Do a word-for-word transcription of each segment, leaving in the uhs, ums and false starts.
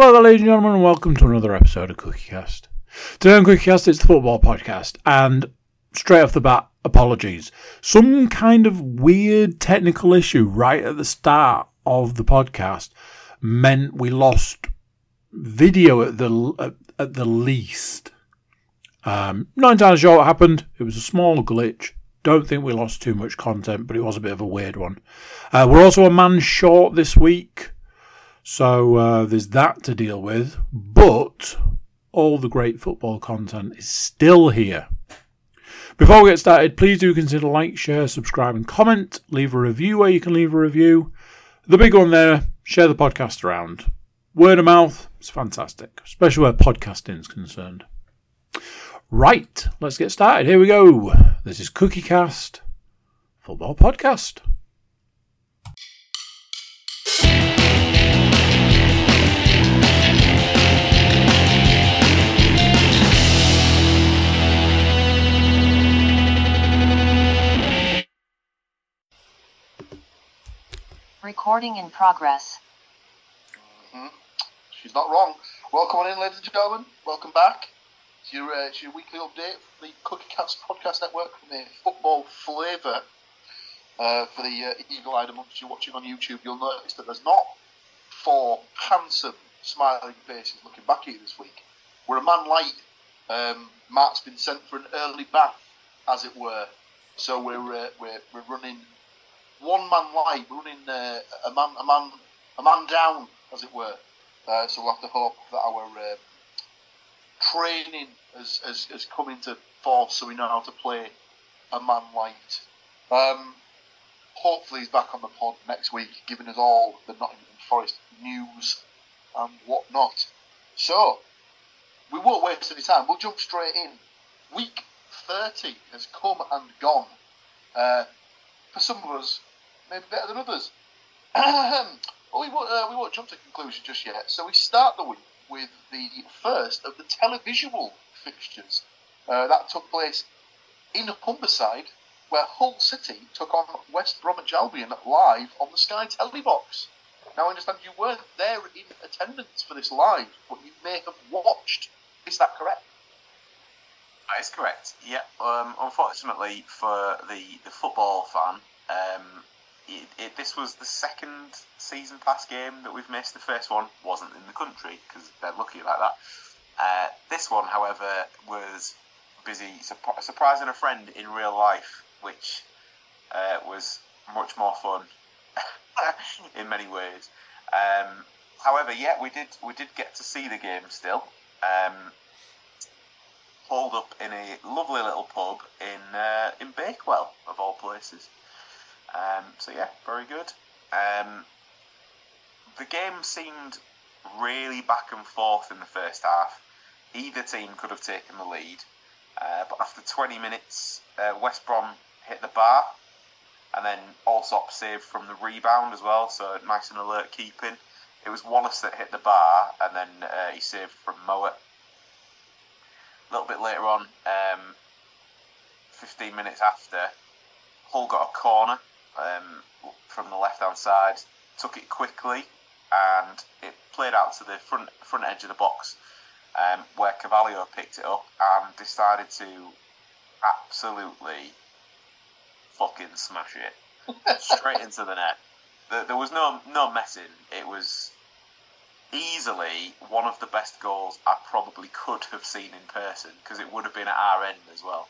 Hello there, ladies and gentlemen, and welcome to another episode of CookieCast. Today on CookieCast, it's the football podcast, and straight off the bat, apologies. Some kind of weird technical issue right at the start of the podcast meant we lost video at the at, at the least. Um, not entirely sure what happened. It was a small glitch. Don't think we lost too much content, but it was a bit of a weird one. Uh, we're also a man short this week. So uh, there's that to deal with, but all the great football content is still here. Before we get started, please do consider like, share, subscribe and comment. Leave a review where you can leave a review. The big one there, share the podcast around. Word of mouth, it's fantastic, especially where podcasting is concerned. Right, let's get started. Here we go. This is CookieCast, football podcast. Recording in progress. Mm-hmm. She's not wrong. Welcome on in, ladies and gentlemen. Welcome back. It's your, uh, it's your weekly update for the CookieCast podcast network with a football flavour. Uh, for the uh, eagle-eyed amongst you watching on YouTube, you'll notice that there's not four handsome, smiling faces looking back at you this week. We're a man light. Um, Mark's been sent for an early bath, as it were. So we're uh, we're, we're running... One man light, running uh, a man, a man, a man down, as it were. Uh, so we'll have to hope that our uh, training has, has, has come into force, so we know how to play a man light. Um, hopefully, he's back on the pod next week, giving us all the Nottingham Forest news and whatnot. So we won't waste any time. We'll jump straight in. Week thirty has come and gone. Uh, for some of us. Maybe better than others. But we won't, uh, we won't jump to conclusion just yet. So we start the week with the first of the televisual fixtures. Uh, that took place in Humberside, where Hull City took on West Bromwich Albion live on the Sky Telly box. Now, I understand you weren't there in attendance for this live, but you may have watched. Is that correct? That is correct. Yeah. Um, unfortunately for the, the football fan, um, It, it, this was the second season pass game that we've missed. The first one wasn't in the country because they're lucky like that. Uh, this one, however, was busy su- surprising a friend in real life, which uh, was much more fun in many ways. Um, however, yeah, we did we did get to see the game still. Um, pulled up in a lovely little pub in uh, in Bakewell, of all places. Um, so yeah, very good. Um, the game seemed really back and forth in the first half. Either team could have taken the lead, uh, but after twenty minutes, uh, West Brom hit the bar, and then Allsop saved from the rebound as well, so nice and alert keeping. It was Wallace that hit the bar, and then uh, he saved from Mowat. A little bit later on, um, fifteen minutes after, Hull got a corner. Um, from the left-hand side, took it quickly, and it played out to the front front edge of the box, um, where Carvalho picked it up and decided to absolutely fucking smash it straight into the net. There, there was no no messing. It was easily one of the best goals I probably could have seen in person, because it would have been at our end as well.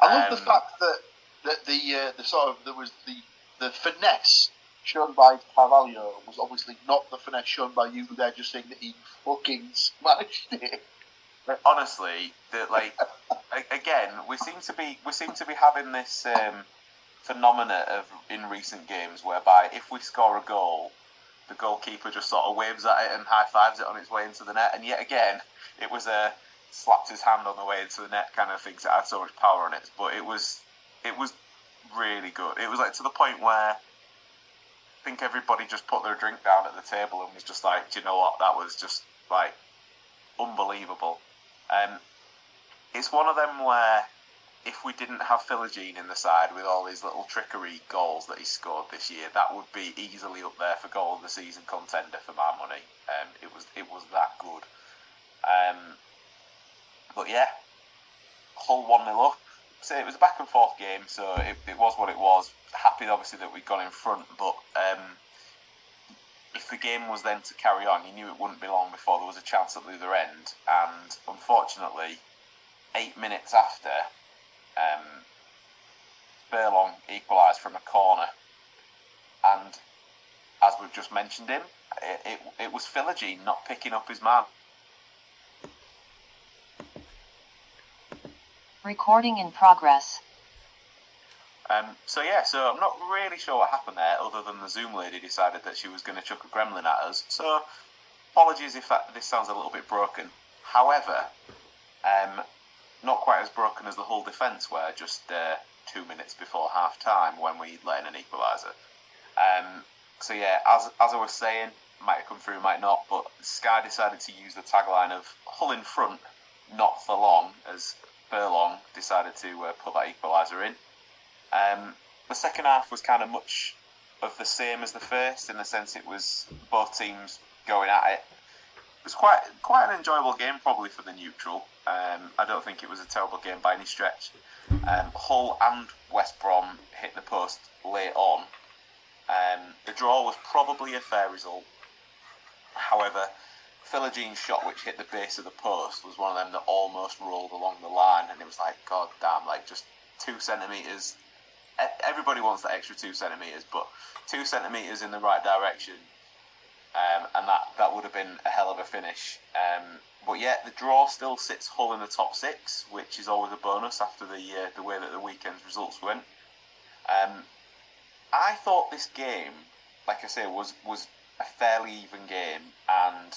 I love um, the fact that that the uh, the sort of there was the The finesse shown by Carvalho was obviously not the finesse shown by you there, just saying that he fucking smashed it. Honestly, that like again, we seem to be we seem to be having this um, phenomena of in recent games whereby if we score a goal, the goalkeeper just sort of waves at it and high fives it on its way into the net, and yet again, it was a slapped his hand on the way into the net kind of thing. That had so much power on it, but it was it was. really good. It was like to the point where I think everybody just put their drink down at the table and was just like, do you know what, that was just like unbelievable. Um, it's one of them where if we didn't have Philogene in the side with all his little trickery goals that he scored this year, that would be easily up there for goal of the season contender for my money. Um, it was it was that good. Um, but yeah, Hull one nil up. So it was a back and forth game, so it, it was what it was. Happy obviously that we'd gone in front, but um, if the game was then to carry on, you knew it wouldn't be long before there was a chance at the other end. And unfortunately, eight minutes after, um, Furlong equalised from a corner, and as we've just mentioned him, it it, it was Philogene not picking up his man. Recording in progress. Um, so yeah, so I'm not really sure what happened there, other than the Zoom lady decided that she was going to chuck a gremlin at us. So apologies if that, this sounds a little bit broken. However, um, not quite as broken as the Hull defence were just uh, two minutes before half time when we let in an equaliser. Um, so yeah, as as I was saying, might have come through, might not, but Sky decided to use the tagline of Hull in front, not for long, as Furlong decided to uh, put that equaliser in. Um, the second half was kind of much of the same as the first, in the sense it was both teams going at it. It was quite quite an enjoyable game, probably for the neutral. Um, I don't think it was a terrible game by any stretch. Um, Hull and West Brom hit the post late on. Um, the draw was probably a fair result. However, Philogene's shot, which hit the base of the post, was one of them that almost rolled along the line, and it was like, god damn, like just two centimetres. Everybody wants that extra two centimetres, but two centimetres in the right direction, um, and that, that would have been a hell of a finish. Um, but yeah, the draw still sits Hull in the top six, which is always a bonus after the uh, the way that the weekend's results went. Um, I thought this game, like I say, was, was a fairly even game, and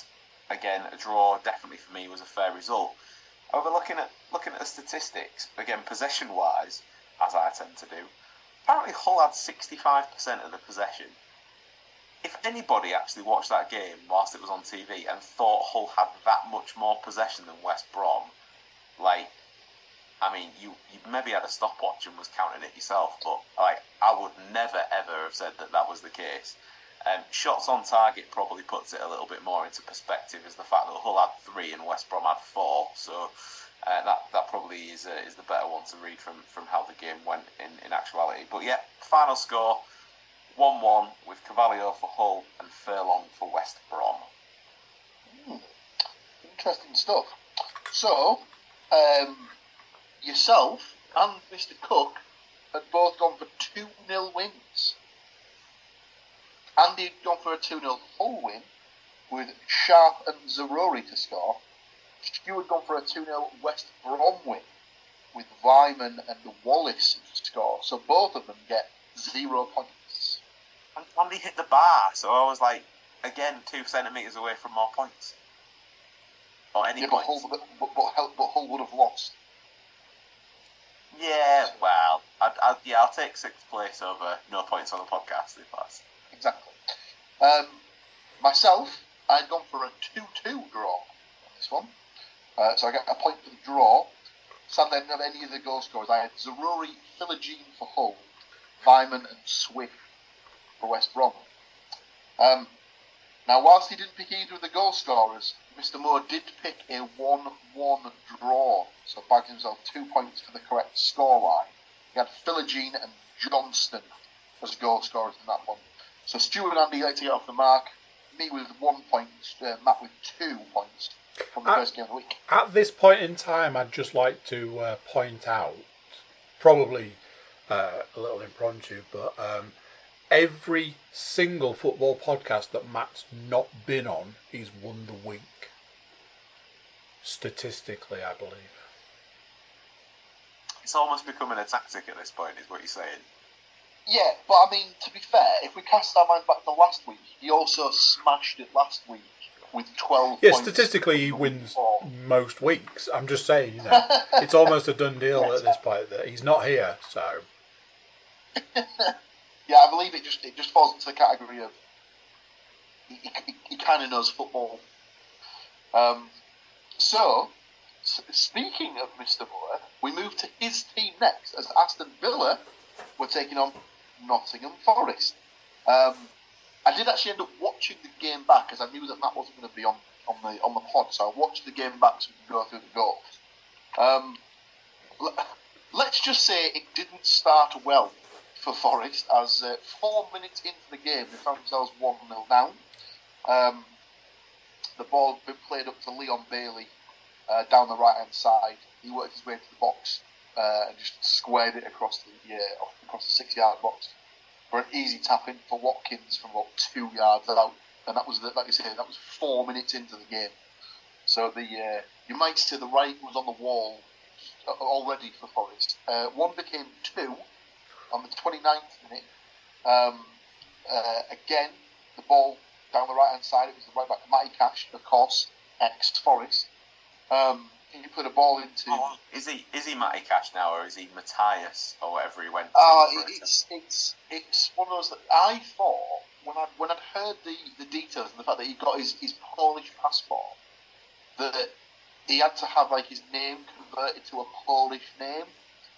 again, a draw definitely for me was a fair result. However, looking at, looking at the statistics, again, possession-wise, as I tend to do, apparently Hull had sixty-five percent of the possession. If anybody actually watched that game whilst it was on T V and thought Hull had that much more possession than West Brom, like, I mean, you, you maybe had a stopwatch and was counting it yourself, but like, I would never, ever have said that that was the case. Um, shots on target probably puts it a little bit more into perspective, is the fact that Hull had three and West Brom had four, so... Uh, that that probably is uh, is the better one to read from, from how the game went in, in actuality. But yeah, final score, one one with Carvalho for Hull and Furlong for West Brom. Hmm. Interesting stuff. So, um, yourself and Mister Cook had both gone for two nil wins. Andy had gone for a two nil Hull win with Sharp and Zarori to score. Stu had gone for a two nil West Brom win with Vyman and Wallace to score. So both of them get zero points. And Andy hit the bar, so I was like, again, two centimetres away from more points. Or any yeah, but points. Hull, but, but, but, but Hull would have lost. Yeah, well, I'd, I'd, yeah, I'll take sixth place over no points on the podcast if that's... Exactly. Um, myself, I'd gone for a two two draw on this one. Uh, so I got a point for the draw. Sam didn't have any of the goal scorers. I had Zarori, Philogene for Hull, Vyman and Swift for West Brom. Um, now, whilst he didn't pick either of the goal scorers, Mister Moore did pick a one one draw, so bagged himself two points for the correct scoreline. He had Philogene and Johnston as goal scorers in that one. So Stu and Andy like to get off the mark. Me with one point, uh, Matt with two points. From the at, first game of the week. At this point in time, I'd just like to uh, point out, probably uh, a little impromptu, but um, every single football podcast that Matt's not been on, he's won the week. Statistically, I believe. It's almost becoming a tactic at this point, is what you're saying. Yeah, but I mean, to be fair, if we cast our mind back to last week, he also smashed it last week. With twelve yeah, points. Yeah, statistically he wins most weeks. I'm just saying, you know, it's almost a done deal at this point that he's not here, so. Yeah, I believe it just it just falls into the category of he, he, he kind of knows football. Um, so, Speaking of Mister Moore, we move to his team next, as Aston Villa were taking on Nottingham Forest. Um, I did actually end up watching the game back, as I knew that Matt wasn't going to be on, on the on the pod, so I watched the game back so we could go through the goals. Um, l- let's just say it didn't start well for Forest, as uh, four minutes into the game they found themselves one nil down. Um, the ball had been played up to Leon Bailey uh, down the right hand side. He worked his way to the box uh, and just squared it across the uh, across the six yard box for an easy tap in for Watkins from about two yards out. And that was, like you say, that was four minutes into the game. So the uh, you might say the right was on the wall already for Forest. Uh, one became two on the twenty-ninth minute. Um, uh, again, the ball down the right hand side. It was the right back, Matty Cash, of course, ex Forest. Um, can you put a ball into? Oh, is he is he Matty Cash now, or is he Matthias, or whatever he went? Ah, uh, it's it's it's one of those that I thought when I when I'd heard the, the details and the fact that he got his, his Polish passport, that he had to have like his name converted to a Polish name.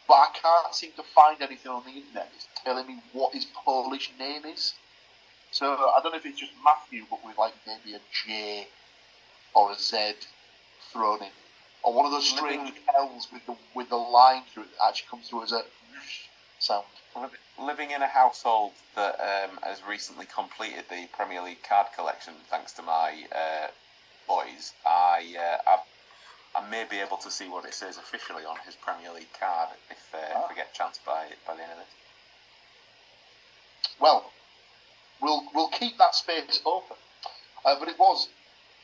But I can't seem to find anything on the internet that's telling me what his Polish name is. So I don't know if it's just Matthew, but with like maybe a J or a Z thrown in, or one of those strange L's with the with the line through it that actually comes through as a sound. Living in a household that um, has recently completed the Premier League card collection, thanks to my uh, boys, I, uh, I I may be able to see what it says officially on his Premier League card if, uh, ah. if we get chanced by by the end of this. Well. We'll we'll keep that space open. Uh, but it was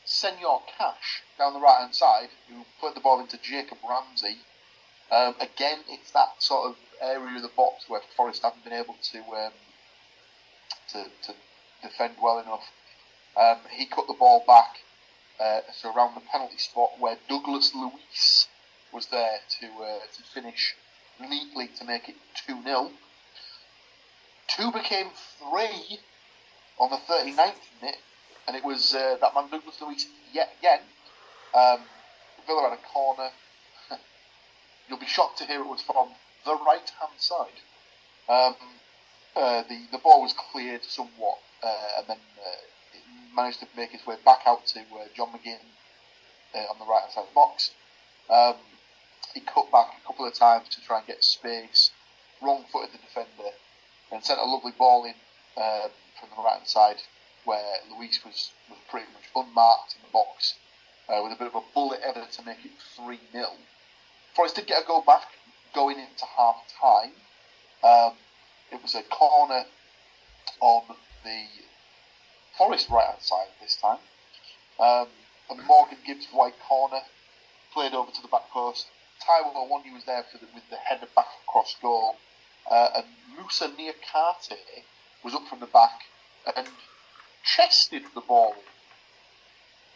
Senor Cash down the right-hand side who put the ball into Jacob Ramsey. Um, again, it's that sort of area of the box where Forest haven't been able to um, to, to defend well enough. Um, he cut the ball back uh, so around the penalty spot where Douglas Luiz was there to uh, to finish neatly to make it two nil. Two became three on the thirty-ninth minute, and it was uh, that man Douglas Luiz yet again. Um, Villa had a corner. You'll be shocked to hear it was from the right-hand side. Um, uh, the, the ball was cleared somewhat, uh, and then uh, it managed to make its way back out to uh, John McGinn uh, on the right-hand side of the box. Um, he cut back a couple of times to try and get space, wrong-footed the defender, and sent a lovely ball in um, from the right-hand side where Luis was, was pretty much unmarked in the box uh, with a bit of a bullet header to make it three nil. Forest did get a goal back going into half-time. Um, it was a corner on the Forest right-hand side this time. Um, a Morgan Gibbs-White corner played over to the back post. Taiwo Awoniyi was there for the, with the header back across goal. Uh, and Moussa Niakate was up from the back and chested the ball.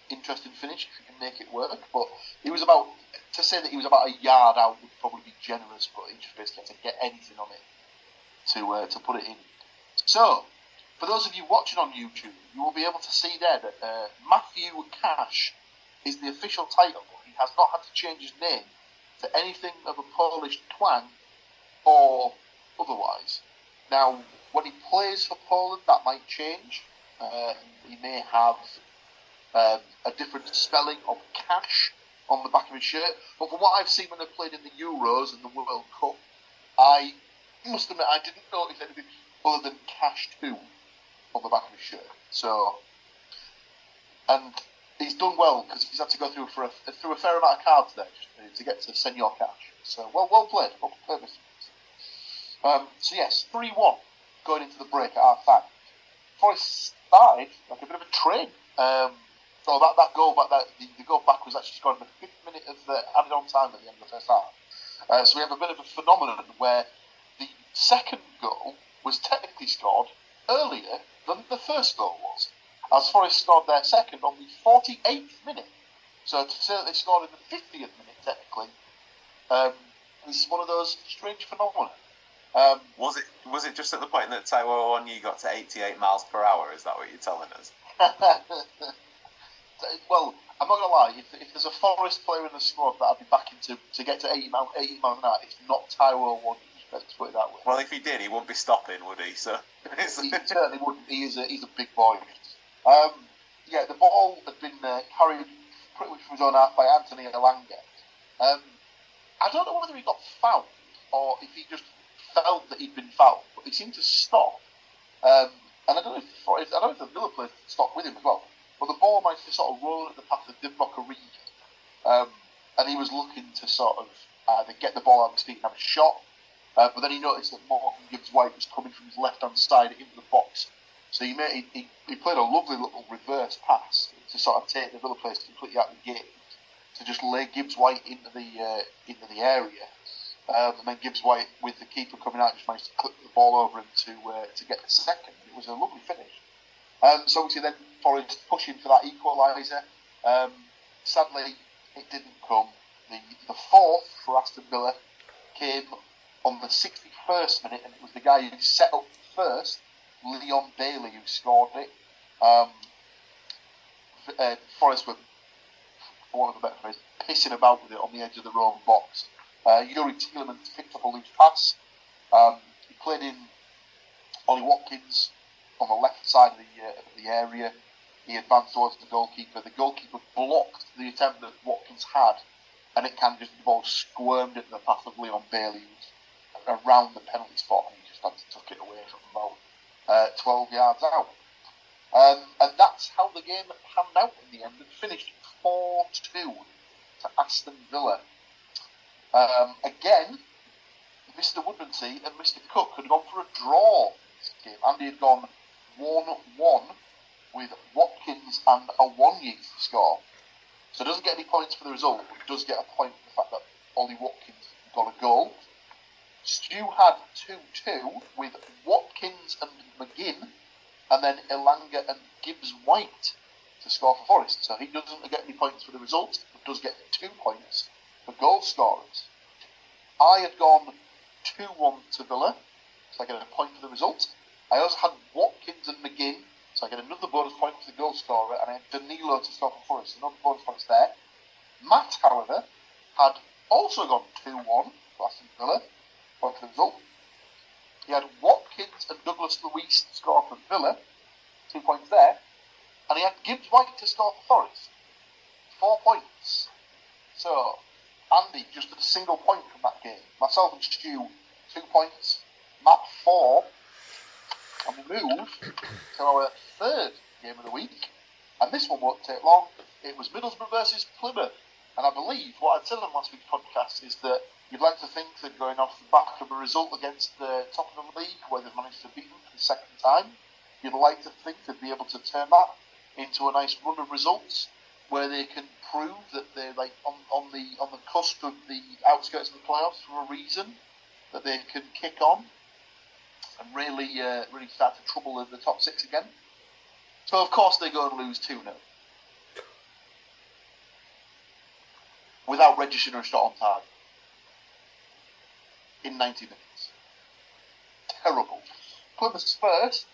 Interesting finish if you can make it work, but he was about to say that he was about a yard out would probably be generous, but he just basically had to get anything on it to uh, to put it in. So, for those of you watching on YouTube, you will be able to see there that uh, Matthew Cash is the official title. He has not had to change his name to anything of a Polish twang or otherwise. Now, when he plays for Poland, that might change. Uh, he may have um, a different spelling of Cash on the back of his shirt. But from what I've seen when they played in the Euros and the World Cup, I must admit I didn't notice anything other than Cash two on the back of his shirt. So, and he's done well because he's had to go through for a, through a fair amount of cards there to get to Senor Cash. So, well, well played, well played, Mister Um, so yes, three one going into the break at half-time. Forest started like a bit of a train. Um, so that, that goal back, that, the, the goal back was actually scored in the fifth minute of the added-on time at the end of the first half. Uh, so we have a bit of a phenomenon where the second goal was technically scored earlier than the first goal was, as Forest scored their second on the forty-eighth minute. So to say that they scored in the fiftieth minute, technically, um, is one of those strange phenomena. Um, was it was it just at the point that Taiwo Awoniyi got to eighty-eight miles per hour? Is that what you're telling us? Well, I'm not gonna lie. If, if there's a Forest player in the squad that I'd be backing to, to get to eighty miles, eighty miles an hour, it's not Tyrell One. Let's put it that way. Well, if he did, he wouldn't be stopping, would he? So he certainly wouldn't. He is a, he's a big boy. Um, yeah, the ball had been uh, carried pretty much from his own half by Anthony Alange. Um, I don't know whether he got fouled or if he just felt that he'd been fouled, but he seemed to stop. Um, and I don't know if I don't know if the Villa player stopped with him as well. But the ball managed to sort of roll at the path of Divock Origi, um, and he was looking to sort of either get the ball out of his feet and have a shot, uh, but then he noticed that Morgan Gibbs-White was coming from his left-hand side into the box. So he, made, he, he played a lovely little reverse pass to sort of take the Villa players completely out of the game, to just lay Gibbs-White into the uh, into the area, um, and then Gibbs-White, with the keeper coming out, just managed to clip the ball over him to, uh, to get the second. It was a lovely finish. Um, so obviously then Forest pushing for that equaliser. Um, sadly, it didn't come. The, the fourth for Aston Villa came on the sixty-first minute, and it was the guy who set up first, Leon Bailey, who scored it. Um, uh, Forest were, for want of a better phrase, pissing about with it on the edge of their own box. Uh, Yuri Tielemans picked up a loose pass. Um, he played in Ollie Watkins on the left side of the, uh, of the area. He advanced towards the goalkeeper. The goalkeeper blocked the attempt that Watkins had, and it kind of just, the ball squirmed into the path of Leon Bailey around the penalty spot, and he just had to tuck it away from about uh, twelve yards out. Um, and that's how the game panned out in the end. It finished four two to Aston Villa. Um, again, Mister Woodmansey and Mister Cook had gone for a draw this game. Andy had gone one one with Watkins and Awoniyi to score. So doesn't get any points for the result, but does get a point for the fact that Ollie Watkins got a goal. Stu had two two with Watkins and McGinn, and then Elanga and Gibbs-White to score for Forest. So he doesn't get any points for the result, but does get two points for goal scorers. I had gone two one to Villa, so I get a point for the result. I also had Watkins and McGinn, so I get another bonus point for the goal scorer, and I had Danilo to score for Forest, another bonus point there. Matt, however, had also gone two one for Aston Villa, point for the result. He had Watkins and Douglas Luiz to score for Villa, two points there, and he had Gibbs-White to score for Forest, four points. So, Andy, just a single point from that game. Myself and Stu, two points. Matt, four. And we move to our third game of the week, and this one won't take long. It was Middlesbrough versus Plymouth, and I believe what I said on last week's podcast is that you'd like to think that going off the back of a result against the top of the league, where they've managed to beat them for the second time, you'd like to think they'd be able to turn that into a nice run of results, where they can prove that they're like on, on the on the cusp of the outskirts of the playoffs for a reason, that they can kick on and really, uh, really start to trouble in the top six again. So, of course, they go and lose two nil. Without registering a shot on target. In ninety minutes. Terrible. Plymouth's first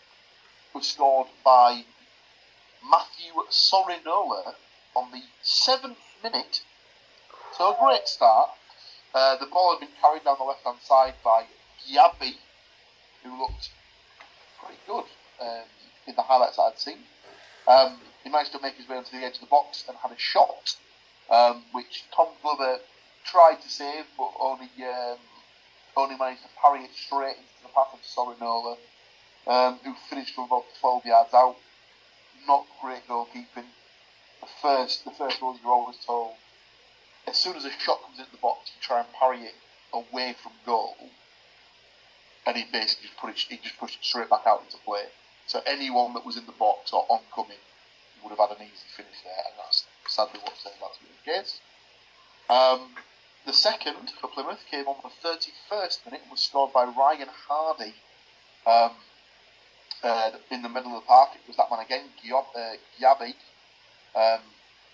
was scored by Matthew Sorinola on the seventh minute. So, a great start. Uh, the ball had been carried down the left-hand side by Giabi, who looked pretty good um, in the highlights I'd seen. Um, he managed to make his way onto the edge of the box and had a shot, um, which Tom Glover tried to save, but only um, only managed to parry it straight into the path of Sorinola, um, who finished from about twelve yards out. Not great goalkeeping. The first, the first rule you're always told, as soon as a shot comes into the box, you try and parry it away from goal. And he basically just, put it, he just pushed it straight back out into play. So anyone that was in the box or oncoming would have had an easy finish there, and that's sadly what's there, that's been the case. Um, the second for Plymouth came on the thirty-first minute and was scored by Ryan Hardy. Um, uh, in the middle of the park, it was that man again, Giob, uh, Giabi, um,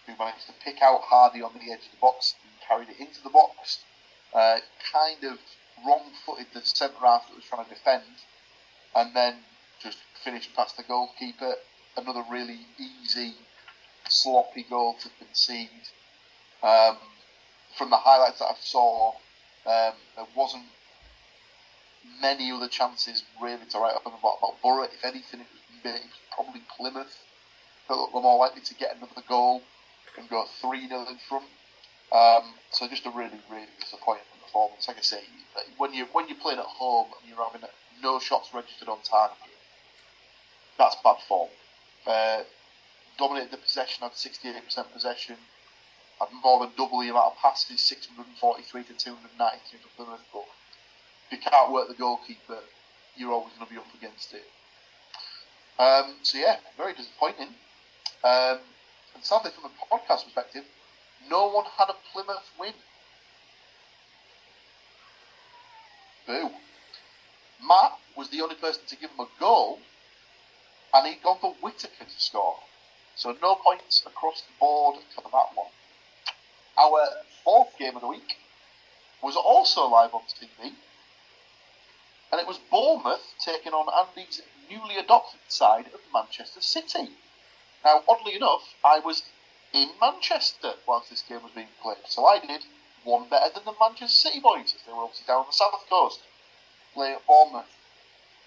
who managed to pick out Hardy on the edge of the box and carried it into the box. Uh, kind of wrong-footed the centre-half that was trying to defend, and then just finished past the goalkeeper. Another really easy sloppy goal to concede. Um, from the highlights that I saw, um, there wasn't many other chances really to write up on about, about Borough. If anything, it was probably Plymouth that looked more likely to get another goal and go three nil in front. Um, so just a really, really disappointing performance. Like I say, when you when you're playing at home and you're having no shots registered on target, that's bad form. Uh, dominated the possession, had sixty-eight percent possession, had more than double the amount of passes, six hundred forty-three to two hundred ninety-two for Plymouth. But if you can't work the goalkeeper, you're always going to be up against it. Um, so yeah, very disappointing. Um, and sadly, from a podcast perspective, no one had a Plymouth win. Boo. Matt was the only person to give him a goal, and he'd gone for Whittaker to score. So no points across the board for that one. Our fourth game of the week was also live on T V, and it was Bournemouth taking on Andy's newly adopted side of Manchester City. Now, oddly enough, I was in Manchester whilst this game was being played, so I did one better than the Manchester City boys, as they were obviously down on the south coast, play at Bournemouth.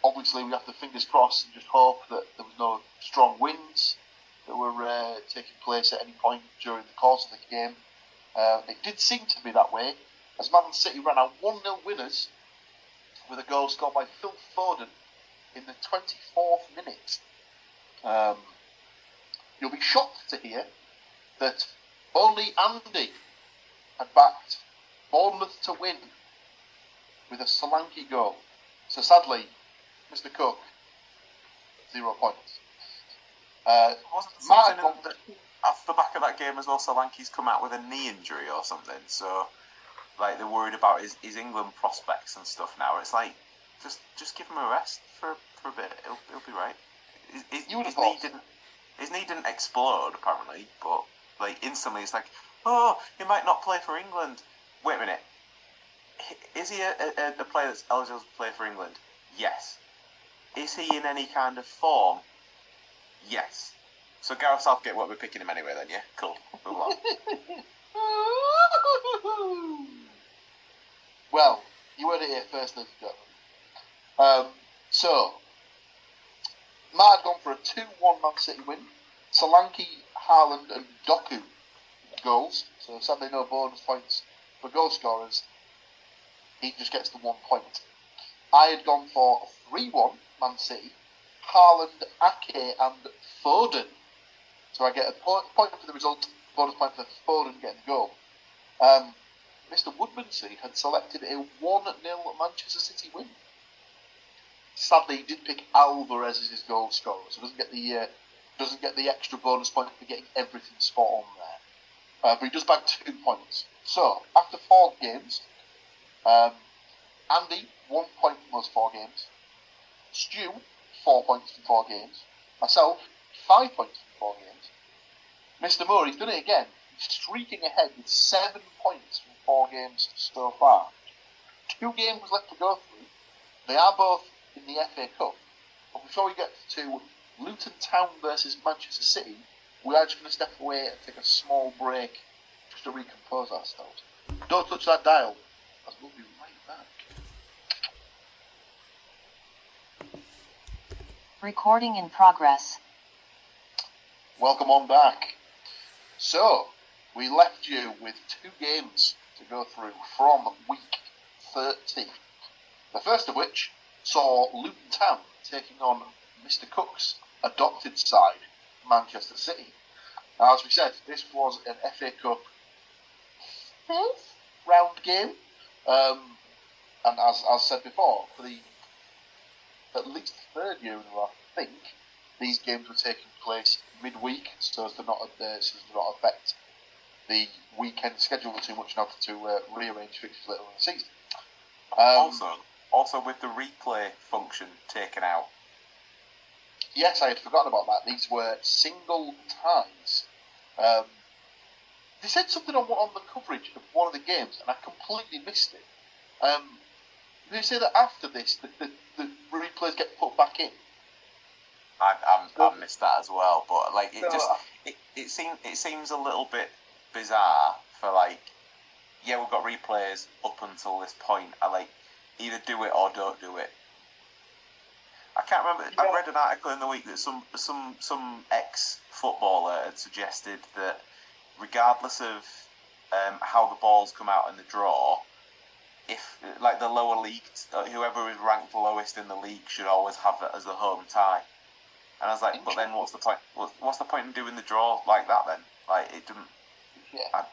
Obviously, we have to fingers crossed and just hope that there was no strong winds that were uh, taking place at any point during the course of the game. Uh, it did seem to be that way, as Man City ran out one nil winners with a goal scored by Phil Foden in the twenty-fourth minute. Um, you'll be shocked to hear that only Andy had backed Bournemouth to win with a Solanke goal. So sadly, Mister Cook, zero points. Uh, Wasn't Martin gone... that at the back of that game as well, Solanke's come out with a knee injury or something, so like they're worried about his, his England prospects and stuff now. It's like, just just give him a rest for, for a bit, he'll, he'll be right. His, his, you his, knee didn't, his knee didn't explode, apparently, but like instantly it's like, oh, he might not play for England. Wait a minute. Is he a, a, a player that's eligible to play for England? Yes. Is he in any kind of form? Yes. So Gareth Southgate won't be picking him anyway then, yeah? Cool. Move on. Well, you heard it here first, ladies and gentlemen. Um, so, Matt had gone for a two one Man City win. Solanke, Haaland and Doku goals. So sadly no bonus points for goal scorers. He just gets the one point. I had gone for three one Man City, Haaland, Ake and Foden. So I get a point for the result, bonus point for Foden getting the goal. Um, Mister Woodmansey had selected a one nil Manchester City win. Sadly, he did pick Alvarez as his goal scorer, so doesn't get the uh, doesn't get the extra bonus point for getting everything spot on there. Uh, but he does bag two points. So, after four games, um, Andy, one point from those four games. Stu, four points from four games. Myself, five points from four games. Mister Moore, he's done it again. He's streaking ahead with seven points from four games so far. Two games left to go through. They are both in the F A Cup. But before we get to Luton Town versus Manchester City, we are just going to step away and take a small break just to recompose ourselves. Don't touch that dial, as we'll be right back. Recording in progress. Welcome on back. So, we left you with two games to go through from week thirty. The first of which saw Luton Town taking on Mister Cook's adopted side, Manchester City. Now, as we said, this was an F A Cup fifth round game, um, and as as said before, for the at least third year in a row, I think these games were taking place midweek, so as to not uh, so as to not affect the weekend schedule too much, in order to uh, rearrange fixtures later on the season. Um, also, also with the replay function taken out. Yes, I had forgotten about that. These were single ties. Um, they said something on on the coverage of one of the games, and I completely missed it. Um, they say that after this, the, the, the replays get put back in. I, I, I missed that as well, but like it no, just it, it seems it seems a little bit bizarre for, like, yeah, we've got replays up until this point. I like either do it or don't do it. I can't remember. Yeah. I read an article in the week that some some some ex footballer had suggested that regardless of um, how the balls come out in the draw, if like the lower league, whoever is ranked lowest in the league should always have it as the home tie. And I was like, but then what's the point? What's the point in doing the draw like that then? Like it didn't. Yeah. I,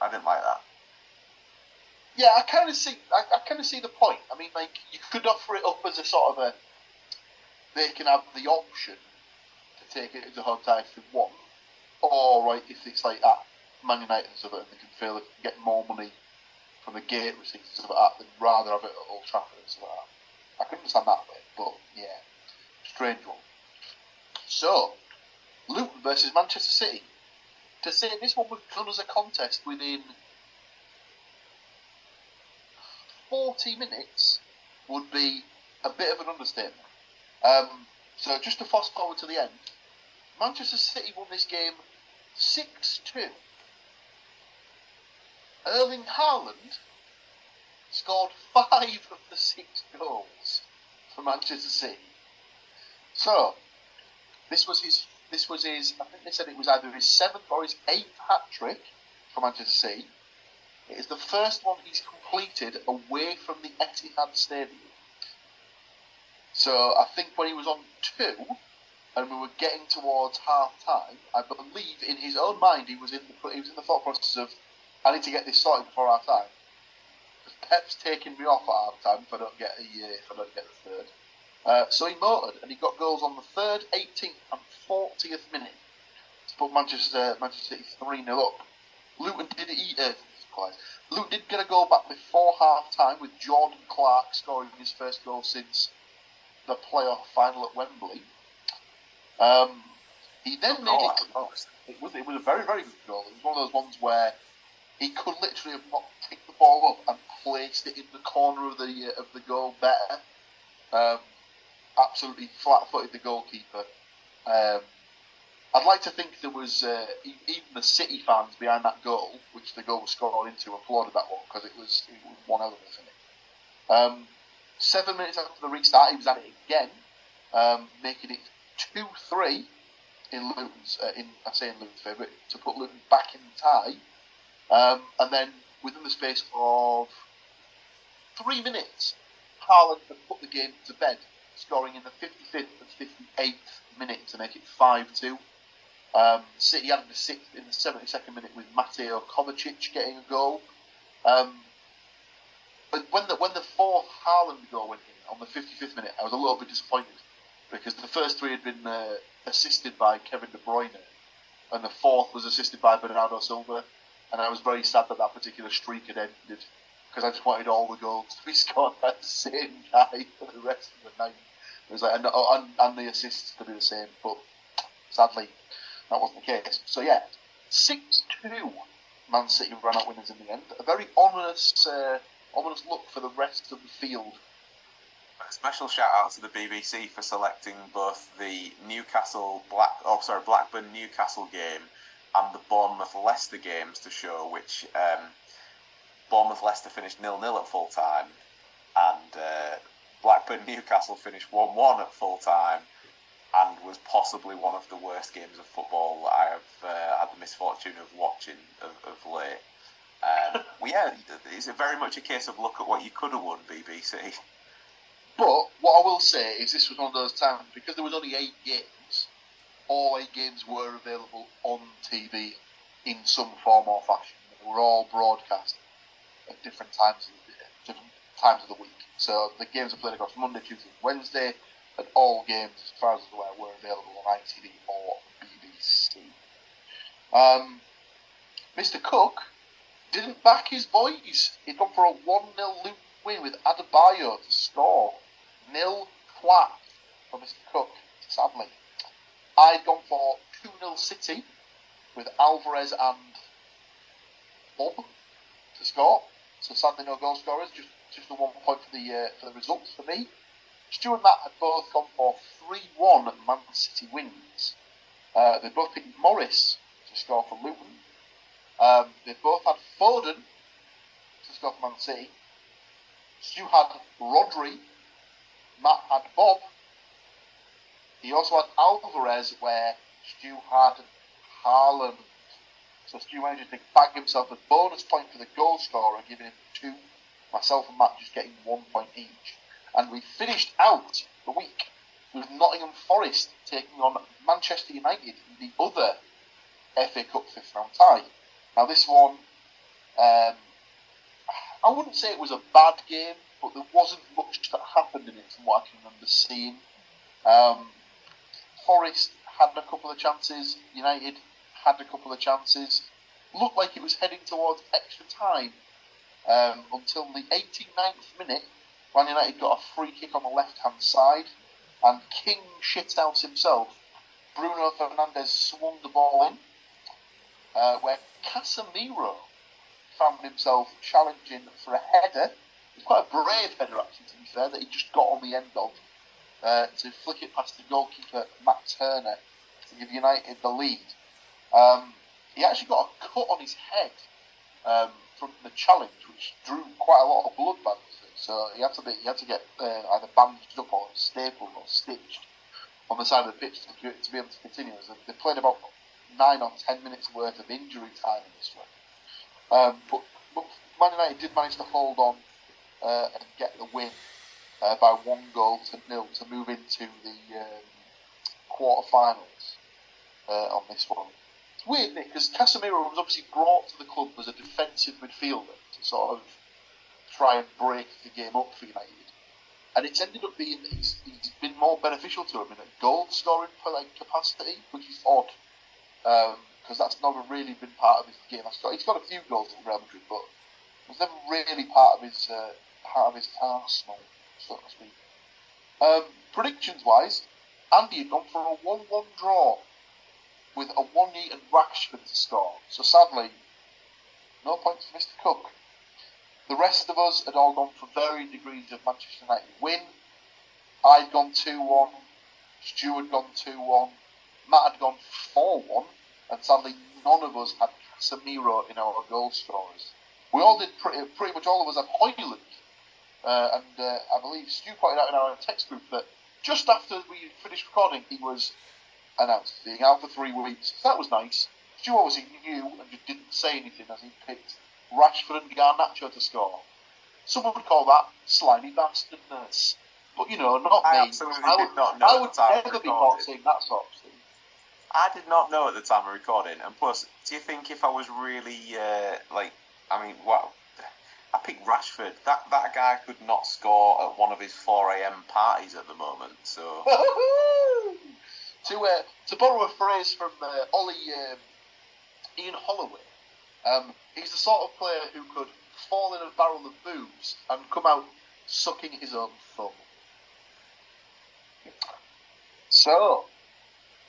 I didn't like that. Yeah, I kind of see. I, I kind of see the point. I mean, like you could offer it up as a sort of a. They can have the option to take it as a home tie if they want, or right if it's like that, Man United and stuff, and they can feel they can get more money from the gate receipts and stuff like that, they'd rather have it at Old Trafford and stuff like that. I can understand that way, but yeah, strange one. So, Luton versus Manchester City. To say this one was done as a contest within forty minutes would be a bit of an understatement. Um, so, just to fast forward to the end, Manchester City won this game six two. Erling Haaland scored five of the six goals for Manchester City. So, this was his, this was his, I think they said it was either his seventh or his eighth hat-trick for Manchester City. It is the first one he's completed away from the Etihad Stadium. So I think when he was on two, and we were getting towards half-time, I believe in his own mind he was in the he was in the thought process of, I need to get this sorted before half-time. Because Pep's taking me off at half-time if I don't get a if I don't get the third. Uh, so he motored, and he got goals on the third, eighteenth, and fortieth minute to put Manchester Manchester City three nil up. Luton did eat it. Uh, Luton did get a goal back before half-time with Jordan Clark scoring his first goal since the playoff final at Wembley. Um, he then oh, made it. Oh, it was it was a very very good goal. It was one of those ones where he could literally have not picked the ball up and placed it in the corner of the uh, of the goal better. Um, absolutely flat-footed the goalkeeper. Um, I'd like to think there was uh, even the City fans behind that goal, which the goal was scored into, applauded that one because it was it was one element in it. Um, Seven minutes after the restart, he was at it again, um, making it two three in Luton's. Uh, in I say in Luton's favour to put Luton back in the tie, um, and then within the space of three minutes, Haaland had put the game to bed, scoring in the fifty-fifth and fifty-eighth minute to make it five two. Um, City added the sixth in the seventy-second minute with Mateo Kovacic getting a goal. Um, But when the when the fourth Haaland goal went in on the fifty-fifth minute, I was a little bit disappointed because the first three had been uh, assisted by Kevin De Bruyne, and the fourth was assisted by Bernardo Silva, and I was very sad that that particular streak had ended because I just wanted all the goals to be scored by the same guy for the rest of the night. It was like and, and, and the assists to be the same, but sadly that wasn't the case. So yeah, six two, Man City ran out winners in the end. A very ominous. Uh, Ominous look for the rest of the field. A special shout out to the B B C for selecting both the Newcastle Black, oh sorry, Blackburn Newcastle game and the Bournemouth Leicester games to show, which um, Bournemouth Leicester finished nil nil at full time, and uh, Blackburn Newcastle finished one one at full time, and was possibly one of the worst games of football that I have uh, had the misfortune of watching of, of late. Um, well, yeah, it's very much a case of look at what you could have won, B B C. But what I will say is this was one of those times, because there was only eight games, all eight games were available on T V in some form or fashion. They were all broadcast at different times of the, different times of the week. So the games are played across Monday, Tuesday, Wednesday, and all games, as far as I'm aware, were available on I T V or B B C. Um, Mister Cook didn't back his boys. He'd gone for a one nil Luton win with Adebayo to score. Nil flat for Mister Cook, sadly. I'd gone for two nil City with Alvarez and Bob to score. So sadly no goal scorers, just just the one point for the uh, for the results for me. Stu and Matt had both gone for three one Man City wins. Uh, they both picked Morris to score for Luton. Um, they both had Foden to score for Man City. Stu had Rodri. Matt had Bob. He also had Alvarez, where Stu had Haaland. So Stu managed to bag himself a bonus point for the goal scorer, giving him two. Myself and Matt just getting one point each. And we finished out the week with Nottingham Forest taking on Manchester United in the other F A Cup fifth round tie. Now this one, um, I wouldn't say it was a bad game, but there wasn't much that happened in it from what I can remember seeing. Um, Forest had a couple of chances, United had a couple of chances, looked like it was heading towards extra time um, until the eighty-ninth minute. Man United got a free kick on the left-hand side, and King Shithouse himself, Bruno Fernandes, swung the ball in, uh, where Casemiro found himself challenging for a header. It was quite a brave header, actually, to be fair, that he just got on the end of, uh, to flick it past the goalkeeper, Matt Turner, to give United the lead. Um, he actually got a cut on his head um, from the challenge, which drew quite a lot of blood back. So he had to be, he had to get uh, either bandaged up or stapled or stitched on the side of the pitch to, to be able to continue. So they played about nine or ten minutes worth of injury time in this one. Um, but, but Man United did manage to hold on uh, and get the win uh, by one goal to nil to move into the um, quarter-finals uh, on this one. It's weird, Nick, because Casemiro was obviously brought to the club as a defensive midfielder to sort of try and break the game up for United, and it's ended up being it's, it's been more beneficial to him in a goal scoring per like capacity, which is odd because um, that's never really been part of his game. He's got a few goals at Real Madrid, but it was never really part of his uh, part of his arsenal, so to speak. Um, predictions wise, Andy had gone for a one-one draw with Awoniyi and Rashford to score, so sadly, no points for Mister Cook. The rest of us had all gone for varying degrees of Manchester United win. I'd gone two one, Stu had gone two one, Matt had gone four one, and sadly none of us had Casemiro in our goal scorers. We all did, pretty, pretty much all of us had Haaland, uh, and uh, I believe Stu pointed out in our text group that just after we finished recording, he was announced being out for three weeks. So that was nice. Stu obviously knew and just didn't say anything as he picked Rashford and Garnacho to score. Someone would call that slimy bastardness, but you know, not I me. Absolutely I would, did not know I would at the time never be caught saying that sort of thing. I did not know at the time of recording, and plus, do you think if I was really uh, like, I mean, wow, I picked Rashford. That that guy could not score at one of his four a.m. parties at the moment. So to uh, to borrow a phrase from uh, Ollie um, Ian Holloway. Um, he's the sort of player who could fall in a barrel of booze and come out sucking his own thumb. So,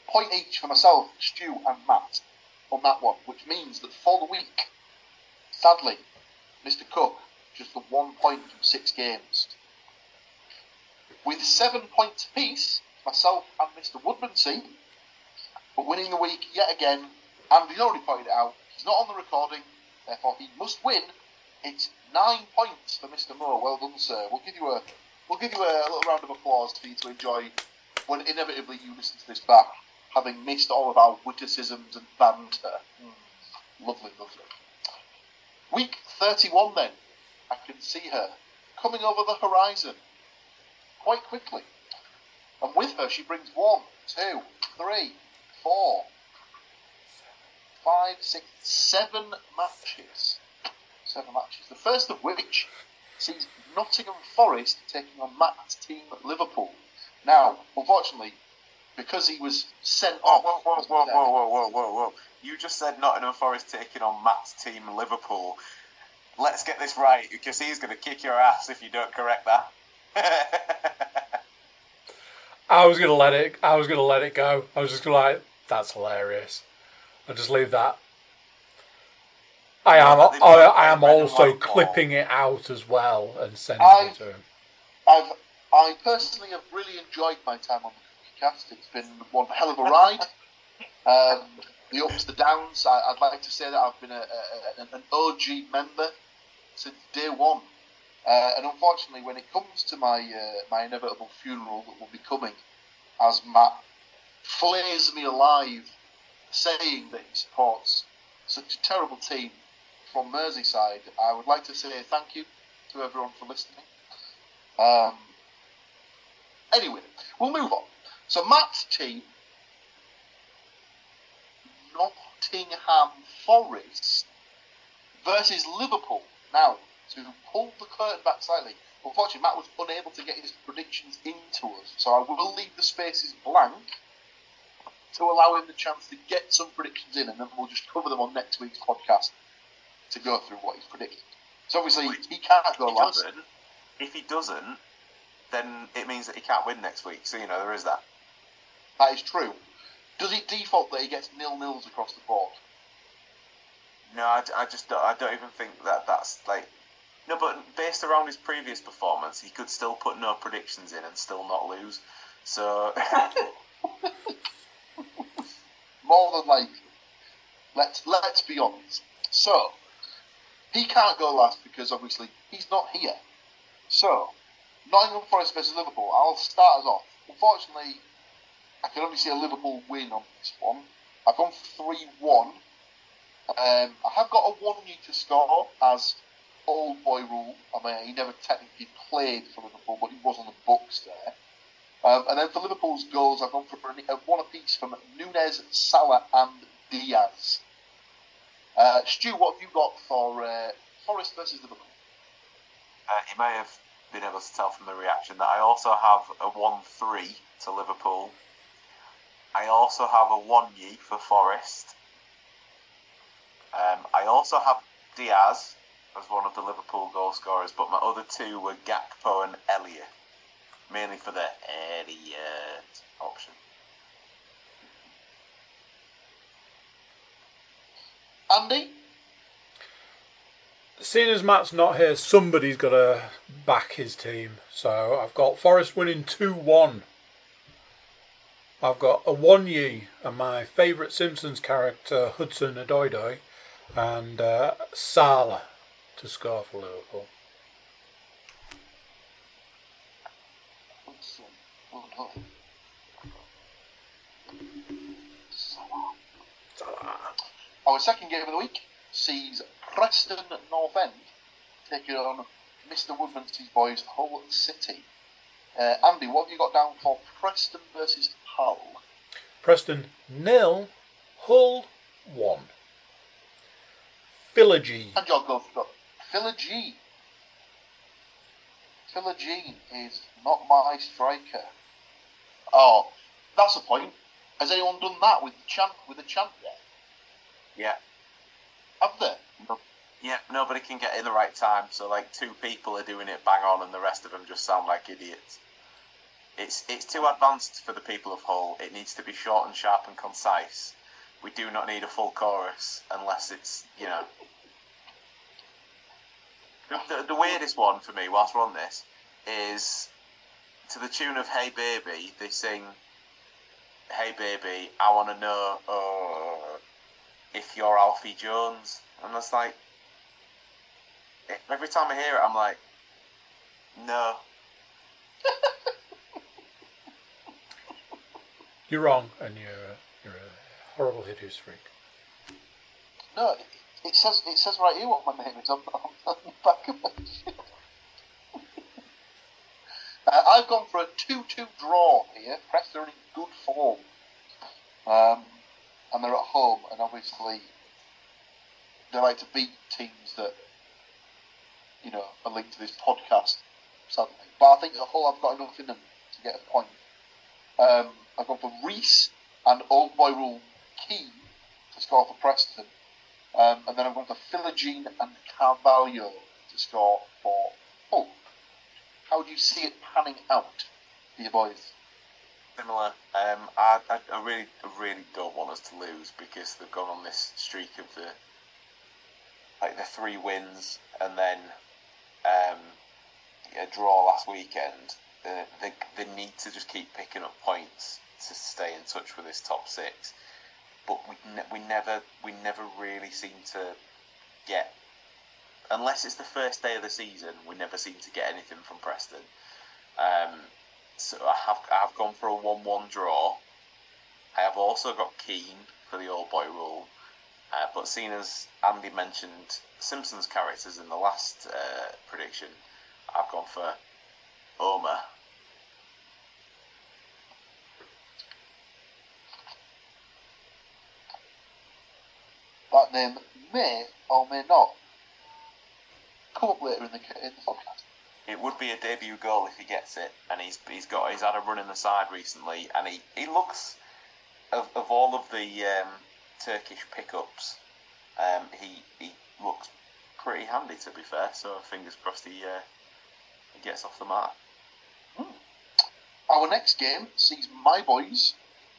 point each for myself, Stu and Matt on that one, which means that for the week, sadly, Mister Cook just the one point from six games. With seven points apiece, myself and Mister Woodmansey, but winning the week yet again, and he's already pointed it out, he's not on the recording, therefore he must win. It's nine points for Mister Moore. Well done, sir. We'll give you a we'll give you a little round of applause for you to enjoy when inevitably you listen to this back, having missed all of our witticisms and banter. Mm. Lovely, lovely. Week thirty-one then. I can see her coming over the horizon quite quickly. And with her she brings one, two, three, four, Five, six, seven matches. Seven matches. The first of which sees Nottingham Forest taking on Matt's team at Liverpool. Now, unfortunately, because he was sent off. Whoa, whoa, whoa, whoa, whoa, whoa, whoa, whoa. You just said Nottingham Forest taking on Matt's team at Liverpool. Let's get this right, because he's going to kick your ass if you don't correct that. I was going to let it. I was going to let it go. I was just going to like, that's hilarious. I'll just leave that. I am I, I am also clipping it out as well and sending I've, it to him. I've, I personally have really enjoyed my time on the CookieCast. It's been one hell of a ride. Um, the ups, the downs. I, I'd like to say that I've been a, a, an O G member since day one. Uh, and unfortunately, when it comes to my uh, my inevitable funeral that will be coming, as Matt flays me alive, saying that he supports such a terrible team from Merseyside, I would like to say thank you to everyone for listening. Um, anyway, we'll move on. So Matt's team, Nottingham Forest versus Liverpool. Now, to pull the curtain back slightly, unfortunately Matt was unable to get his predictions into us, so I will leave the spaces blank to allow him the chance to get some predictions in, and then we'll just cover them on next week's podcast to go through what he's predicted. So obviously Wait, he can't go last. If he doesn't, then it means that he can't win next week, so you know there is that. That is true. Does it default that he gets nil-nils across the board? No, I, I just don't, I don't even think that that's like... No, but based around his previous performance, he could still put no predictions in and still not lose. So... More than likely. Let's, let's be honest. So, he can't go last because obviously he's not here. So, Nottingham Forest versus Liverpool. I'll start us off. Unfortunately, I can only see a Liverpool win on this one. I've gone three one. Um, I have got a one-year to score as old boy rule. I mean, he never technically played for Liverpool, but he was on the books there. Um, and then for Liverpool's goals, I've gone for one apiece from Nunez, Salah and Diaz. Uh, Stu, what have you got for uh, Forest versus Liverpool? Uh, you may have been able to tell from the reaction that I also have a one three to Liverpool. I also have a Awoniyi for Forest. Um, I also have Diaz as one of the Liverpool goal scorers, but my other two were Gakpo and Elliott, mainly for the Elliott option. Andy? Seeing as Matt's not here, somebody's got to back his team. So I've got Forest winning two one. I've got Awoniyi and my favourite Simpsons character, Hudson Odoi, and uh, Salah to score for Liverpool. Hudson, oh Salah. Salah. Our second game of the week sees Preston North End taking on Mister Woodman's boys, Hull City. Uh, Andy, what have you got down for Preston versus Hull? Preston nil, Hull one. Philogene. And your goal for Philogene. Philogene is not my striker. Oh, that's a point. Has anyone done that with the champ? With the champ yet? Yeah. Have they? No. Yeah, nobody can get in the right time. So like two people are doing it bang on, and the rest of them just sound like idiots. It's it's too advanced for the people of Hull. It needs to be short and sharp and concise. We do not need a full chorus unless it's, you know... The, the, the weirdest one for me, whilst we're on this, is to the tune of Hey Baby, they sing, "Hey Baby, I want to know uh, if you're Alfie Jones." And that's like... Every time I hear it, I'm like, no. You're wrong, and you're you're a horrible hideous freak. No, it, it says it says right here what my name is. I'm on the back of it. uh, I've gone for a two two draw here. Preston are in good form, um, and they're at home, and obviously they like to beat teams that, you know, are linked to this podcast. Sadly, but I think the whole I've got enough in them to get a point. Um, I've gone for Reece and Old Boy Rule Key to score for Preston. Um, and then I've gone for Philogene and Carvalho to score for Hull. How do you see it panning out for your boys? Similar. Um, I, I, I really I really don't want us to lose because they've gone on this streak of the like the three wins and then um, a draw last weekend. Uh, they, they need to just keep picking up points to stay in touch with this top six. but we ne- we never we never really seem to get, unless it's the first day of the season, we never seem to get anything from Preston. Um, so I have I've gone for a one-one draw. I have also got Keane for the old boy rule, uh, but seeing as Andy mentioned Simpsons characters in the last uh, prediction, I've gone for Homer. That name may or may not come up later in the in the podcast. It would be a debut goal if he gets it, and he's he's got he's had a run in the side recently, and he, he looks of of all of the um, Turkish pickups, um, he he looks pretty handy, to be fair. So fingers crossed he uh, he gets off the mark. Hmm. Our next game sees my boys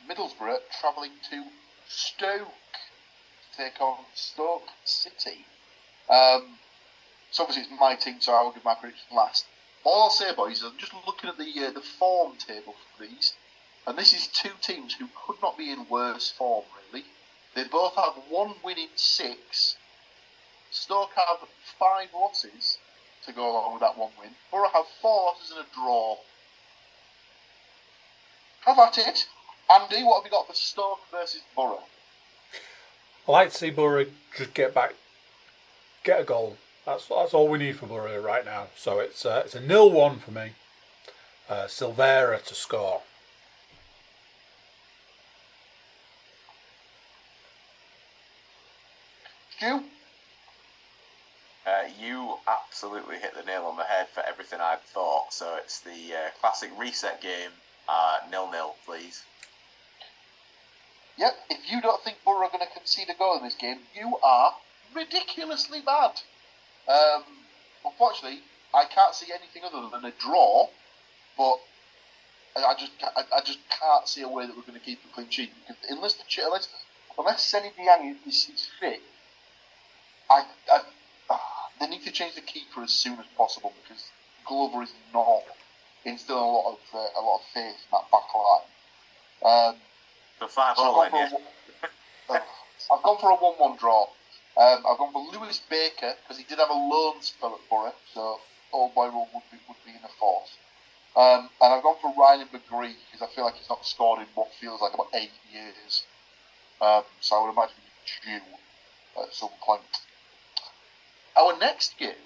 Middlesbrough travelling to Stoke to take on Stoke City. Um, So obviously it's my team, so I will give my prediction last. All I'll say, boys, is I'm just looking at the uh, the form table for these, and this is two teams who could not be in worse form, really. They both have one win in six. Stoke have five losses to go along with that one win. Borough have four losses and a draw. Have at it. Andy, what have you got for Stoke versus Borough? I like to see Borough just get back, get a goal. That's that's all we need for Borough right now. So it's uh, it's a nil-one for me. Uh, Silvera to score. Stu? Uh, you absolutely hit the nail on the head for everything I've thought. So it's the uh, classic reset game. Uh, nil-nil, please. Yep, if you don't think Borough are going to concede a goal in this game, you are ridiculously bad. Um, unfortunately, I can't see anything other than a draw, but I just I, I just can't see a way that we're going to keep a clean sheet. Unless the unless unless Senny Diang is, is fit, I, I uh, they need to change the keeper as soon as possible because Glover is not instilling a lot of uh, a lot of faith in that back line. Um, the five so all I've, gone line, yeah. a, uh, I've gone for a one-one draw. Um, I've gone for Lewis Baker because he did have a loan spell at Borough, so old boy rule would be would be in a force. Um, and I've gone for Ryan McGree because I feel like he's not scored in what feels like about eight years. Um, so I would imagine he's due at some point. Our next game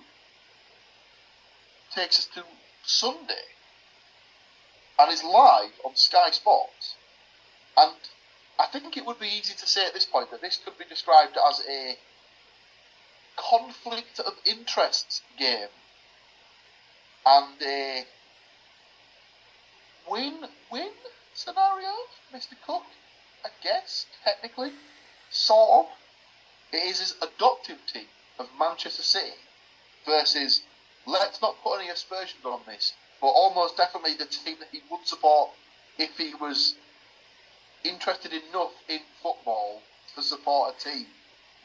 takes us to Sunday and is live on Sky Sports. And I think it would be easy to say at this point that this could be described as a conflict of interests game and a win-win scenario, Mister Cook, I guess, technically, sort of. It is his adoptive team of Manchester City versus, let's not put any aspersions on this, but almost definitely the team that he would support if he was interested enough in football to support a team,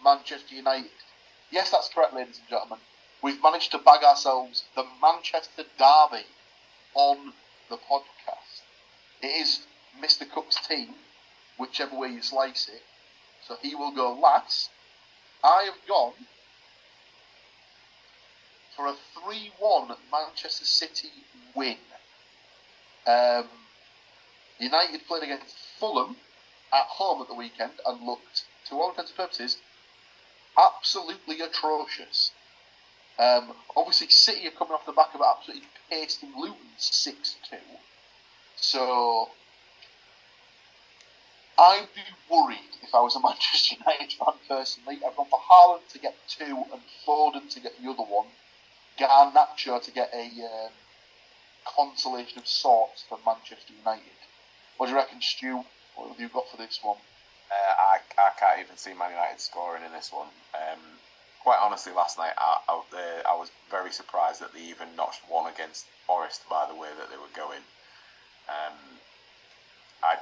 Manchester United. Yes, that's correct, ladies and gentlemen. We've managed to bag ourselves the Manchester Derby on the podcast. It is Mister Cook's team, whichever way you slice it. So he will go last. I have gone for a three-one Manchester City win. Um, United played against Fulham at home at the weekend and looked, to all intents and purposes, absolutely atrocious. Um, obviously, City are coming off the back of absolutely pasting Luton six-two. So, I'd be worried if I was a Manchester United fan personally. I've gone for Haaland to get two and Foden to get the other one. Garnacho to get a um, consolation of sorts for Manchester United. What do you reckon, Stu? What have you got for this one? Uh, I I can't even see Man United scoring in this one. Um, quite honestly, last night I I, uh, I was very surprised that they even notched one against Forest by the way that they were going. Um, I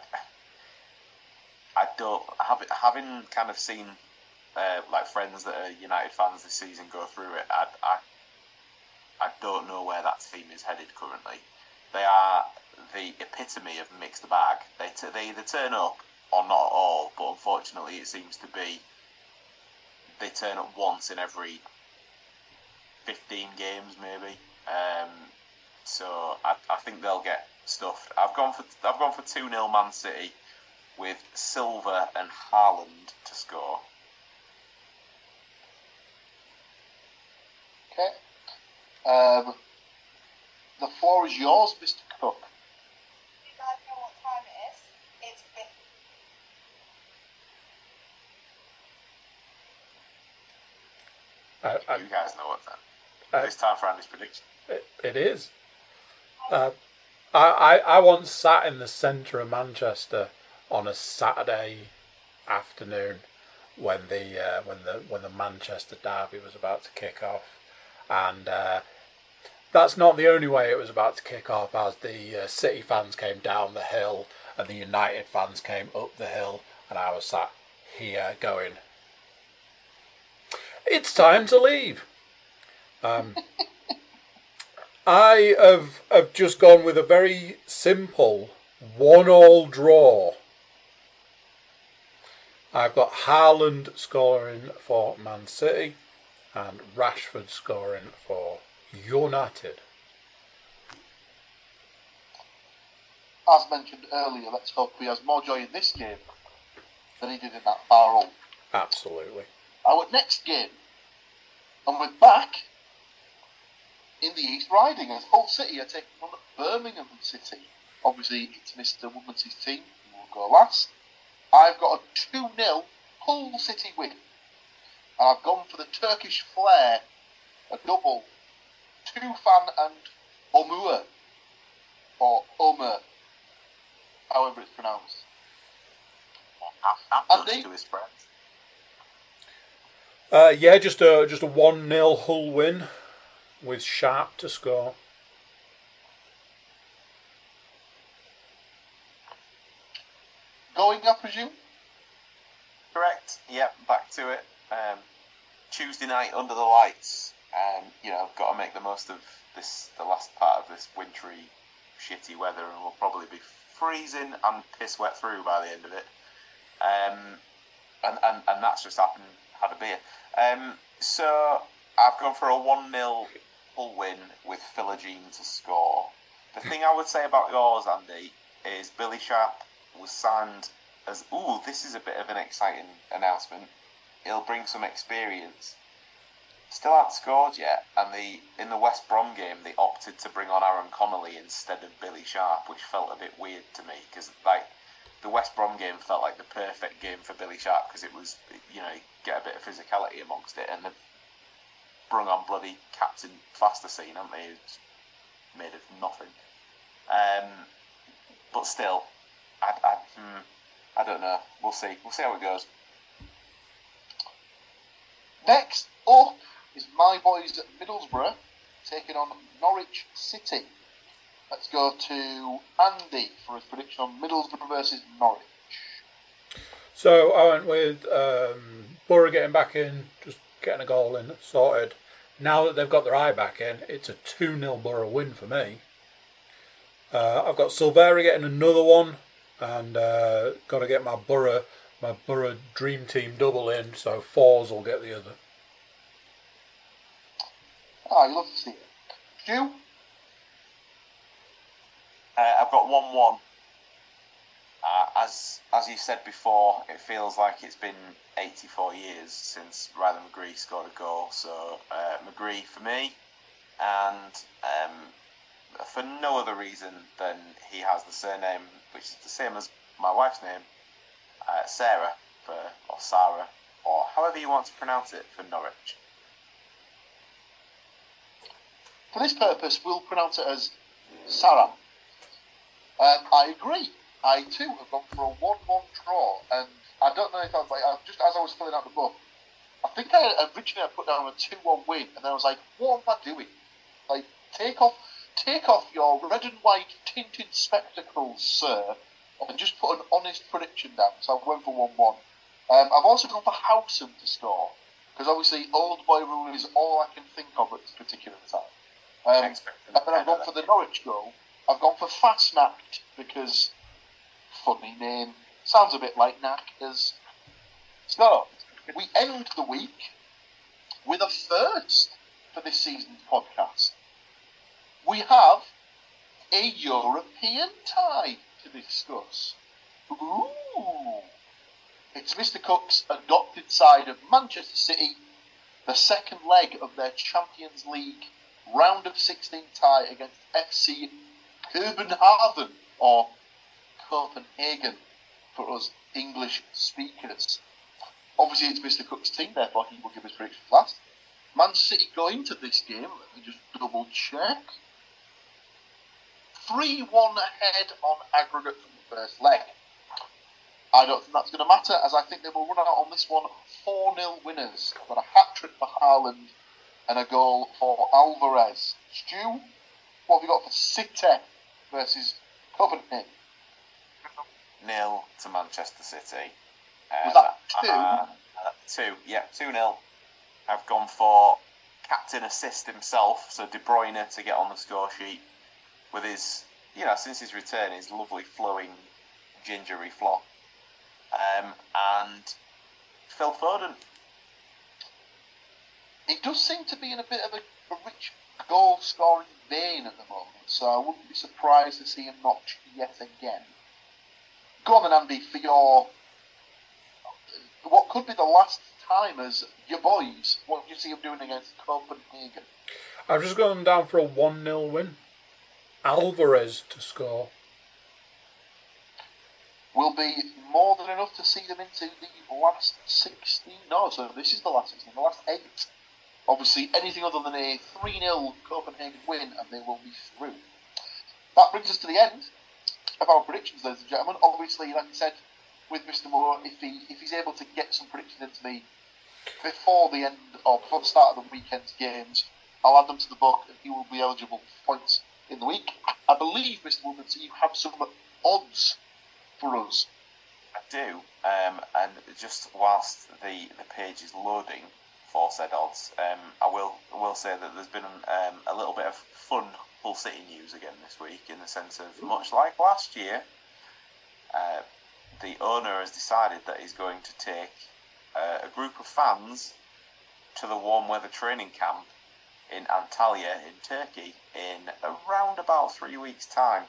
I don't having having kind of seen uh, like friends that are United fans this season go through it. I I I don't know where that team is headed currently. They are the epitome of mixed bag. They t- they either turn up or not at all, but unfortunately it seems to be they turn up once in every fifteen games maybe. Um, so I, I think they'll get stuffed. I've gone for I've gone for two nil Man City with Silva and Haaland to score. Okay. Um, the floor is yours, Mister Cook. Do you guys know what time it is? It's fifth. Uh, I, you guys know what time. Uh, it's time for Andy's prediction. It, it is. Uh, I, I I once sat in the centre of Manchester on a Saturday afternoon when the uh, when the when the Manchester derby was about to kick off, and uh, that's not the only way it was about to kick off. As the uh, City fans came down the hill and the United fans came up the hill, and I was sat here going, "It's time to leave." Um, I have have just gone with a very simple one-all draw. I've got Haaland scoring for Man City and Rashford scoring for United. As mentioned earlier, let's hope he has more joy in this game than he did in that barrel. Absolutely. Our next game, and we're back in the East Riding, as Hull City are taking on Birmingham City. Obviously, it's Mister Woodman's team who will go last. I've got a two nil Hull City win. And I've gone for the Turkish flair, a double, Tufan and Omur, or Omur, however it's pronounced. And they, uh, yeah, just a just a one nil Hull win, with Sharp to score. Going, I presume? Correct. Yep, back to it. Um, Tuesday night under the lights. Um, you know, I've got to make the most of this, the last part of this wintry, shitty weather, and we'll probably be freezing and piss wet through by the end of it. Um, and, and, and that's just happened. Had a beer. Um, so I've gone for a one nil full win with Philogene to score. The thing I would say about yours, Andy, is Billy Sharp was signed as, ooh, this is a bit of an exciting announcement. He'll bring some experience. Still hasn't scored yet, and the in the West Brom game, they opted to bring on Aaron Connolly instead of Billy Sharp, which felt a bit weird to me, because like, the West Brom game felt like the perfect game for Billy Sharp, because it was, you know, get a bit of physicality amongst it, and the brung on bloody Captain Fastasine, haven't they? It's made of nothing. Um, but still, I, I, hmm, I don't know. We'll see. We'll see how it goes. Next up is my boys at Middlesbrough taking on Norwich City. Let's go to Andy for his prediction on Middlesbrough versus Norwich. So I went with um, Borough getting back in, just getting a goal in, sorted. Now that they've got their eye back in, it's a two nil Borough win for me. Uh, I've got Silvera getting another one, and uh, got to get my Borough, my Borough dream team double in, so Fours will get the other. Oh, I love to see it. Stu? Uh, I've got one one. Uh, as as you said before, it feels like it's been eighty-four years since Ryan McGree scored a goal. So uh, McGree for me, and um, for no other reason than he has the surname, which is the same as my wife's name, uh, Sarah, for, or Sarah, or however you want to pronounce it, for Norwich. For this purpose, we'll pronounce it as Sarah. Um, I agree. I too have gone for a one one draw, and I don't know if I was like, I, just as I was filling out the book, I think I originally I put down a two one win, and then I was like, what am I doing? Like, take off take off your red and white tinted spectacles, sir, and just put an honest prediction down, so I went for one one. Um, I've also gone for Howson to score, because obviously Old Boy Rule is all I can think of at this particular time. Um, and then I've gone for the Norwich goal. I've gone for Fastnacht, because... funny name. Sounds a bit like knackers. So, we end the week with a first for this season's podcast. We have a European tie to discuss. Ooh! It's Mister Cook's adopted side of Manchester City, the second leg of their Champions League round of sixteen tie against F C Copenhagen, or Copenhagen for us English speakers. Obviously, it's Mister Cook's team, therefore he will give us predictions last. Man City go into this game, let me just double check. three one ahead on aggregate from the first leg. I don't think that's going to matter, as I think they will run out on this one four nil winners. I've got a hat-trick for Haaland and a goal for Alvarez. Stu, what have you got for City versus Copenhagen? nil to Manchester City. Uh, Was that two? Uh, uh, two, yeah, two nil. I've gone for captain assist himself, so De Bruyne to get on the score sheet with his, you know, since his return, his lovely flowing gingery flop. Um, and Phil Foden. He does seem to be in a bit of a, a rich goal-scoring vein at the moment, so I wouldn't be surprised to see him notch yet again. Go on then, Andy, for your... what could be the last time as your boys, what do you see him doing against Copenhagen? I've just gone down for a one nil win. Alvarez to score. Will be more than enough to see them into the last sixteen. No, so this is the last sixteen, the last eight. Obviously, anything other than a three nil Copenhagen win, and they will be through. That brings us to the end of our predictions, ladies and gentlemen. Obviously, like I said, with Mister Moore, if he if he's able to get some predictions into me before the end or before the start of the weekend's games, I'll add them to the book, and he will be eligible for points in the week. I believe, Mister Wilkinson, you have some odds for us. I do, um, and just whilst the, the page is loading for said odds, um, I will I will say that there's been um, a little bit of fun Hull City news again this week, in the sense of, much like last year, uh, the owner has decided that he's going to take uh, a group of fans to the warm weather training camp in Antalya in Turkey in around about three weeks' time.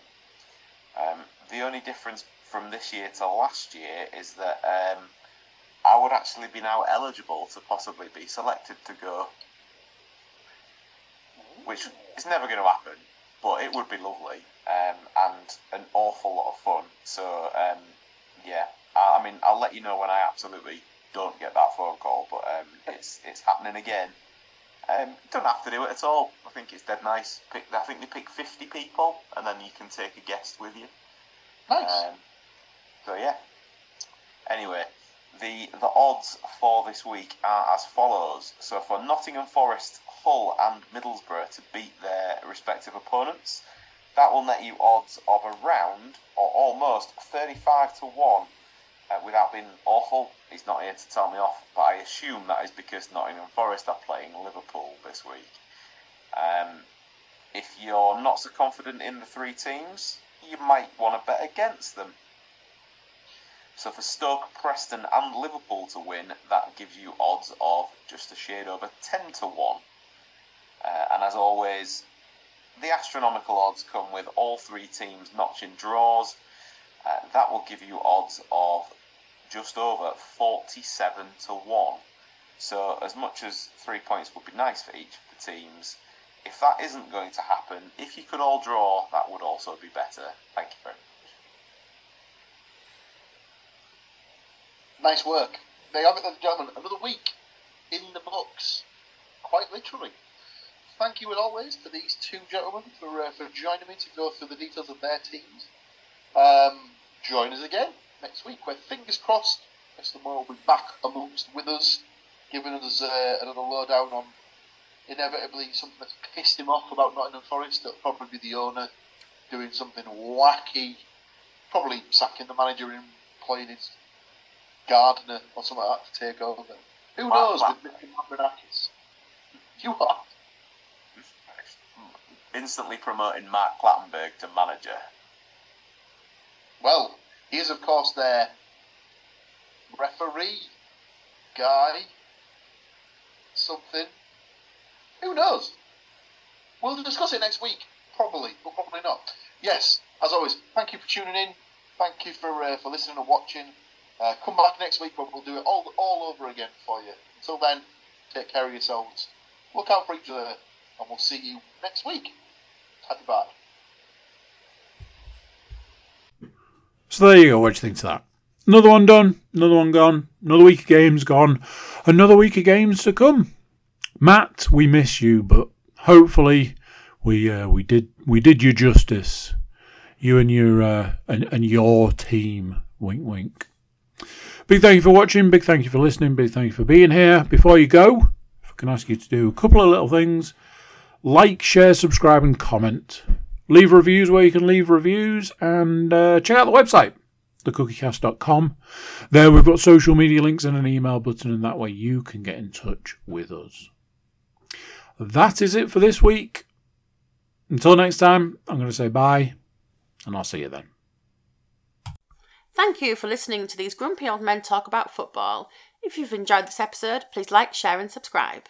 Um, the only difference from this year to last year is that um, I would actually be now eligible to possibly be selected to go, which is never going to happen, but it would be lovely um, and an awful lot of fun. So, um, yeah, I, I mean, I'll let you know when I absolutely don't get that phone call, but um, it's it's happening again. Um, don't have to do it at all. I think it's dead nice. Pick, I think they pick fifty people, and then you can take a guest with you. Nice. Um, so yeah. Anyway, the the odds for this week are as follows. So for Nottingham Forest, Hull, and Middlesbrough to beat their respective opponents, that will net you odds of around or almost thirty-five to one. Uh, without being awful, he's not here to tell me off, but I assume that is because Nottingham Forest are playing Liverpool this week. Um, if you're not so confident in the three teams, you might want to bet against them. So for Stoke, Preston and Liverpool to win, that gives you odds of just a shade over ten to one. Uh, and as always, the astronomical odds come with all three teams notching draws. Uh, that will give you odds of just over forty-seven to one. So as much as three points would be nice for each of the teams, if that isn't going to happen, if you could all draw, that would also be better. Thank you very much. Nice work. There you have it, ladies and gentlemen. Another week in the books, quite literally. Thank you, as always, to these two gentlemen for uh, for joining me to go through the details of their teams. Um, join us again next week, where, fingers crossed, Mister Moore will be back amongst with us, giving us uh, another lowdown on inevitably something that's pissed him off about Nottingham Forest. It'll probably be the owner doing something wacky, probably sacking the manager and playing his gardener or something like that to take over. Who knows with Mister Mavronakis? You are instantly promoting Mark Clattenburg to manager. Well, he is, of course, their referee guy, something. Who knows? We'll discuss it next week, probably, but probably not. Yes, as always, thank you for tuning in. Thank you for uh, for listening and watching. Uh, come back next week, but we'll do it all all over again for you. Until then, take care of yourselves. Look out for each other, and we'll see you next week. Happy bye. So there you go. What do you think to that? Another one done. Another one gone. Another week of games gone. Another week of games to come. Matt, we miss you, but hopefully we uh, we did we did you justice. You and your uh, and and your team. Wink, wink. Big thank you for watching. Big thank you for listening. Big thank you for being here. Before you go, if I can ask you to do a couple of little things: like, share, subscribe, and comment. Leave reviews where you can leave reviews, and uh, check out the website, the cookie cast dot com. There we've got social media links and an email button, and that way you can get in touch with us. That is it for this week. Until next time, I'm going to say bye, and I'll see you then. Thank you for listening to these grumpy old men talk about football. If you've enjoyed this episode, please like, share and subscribe.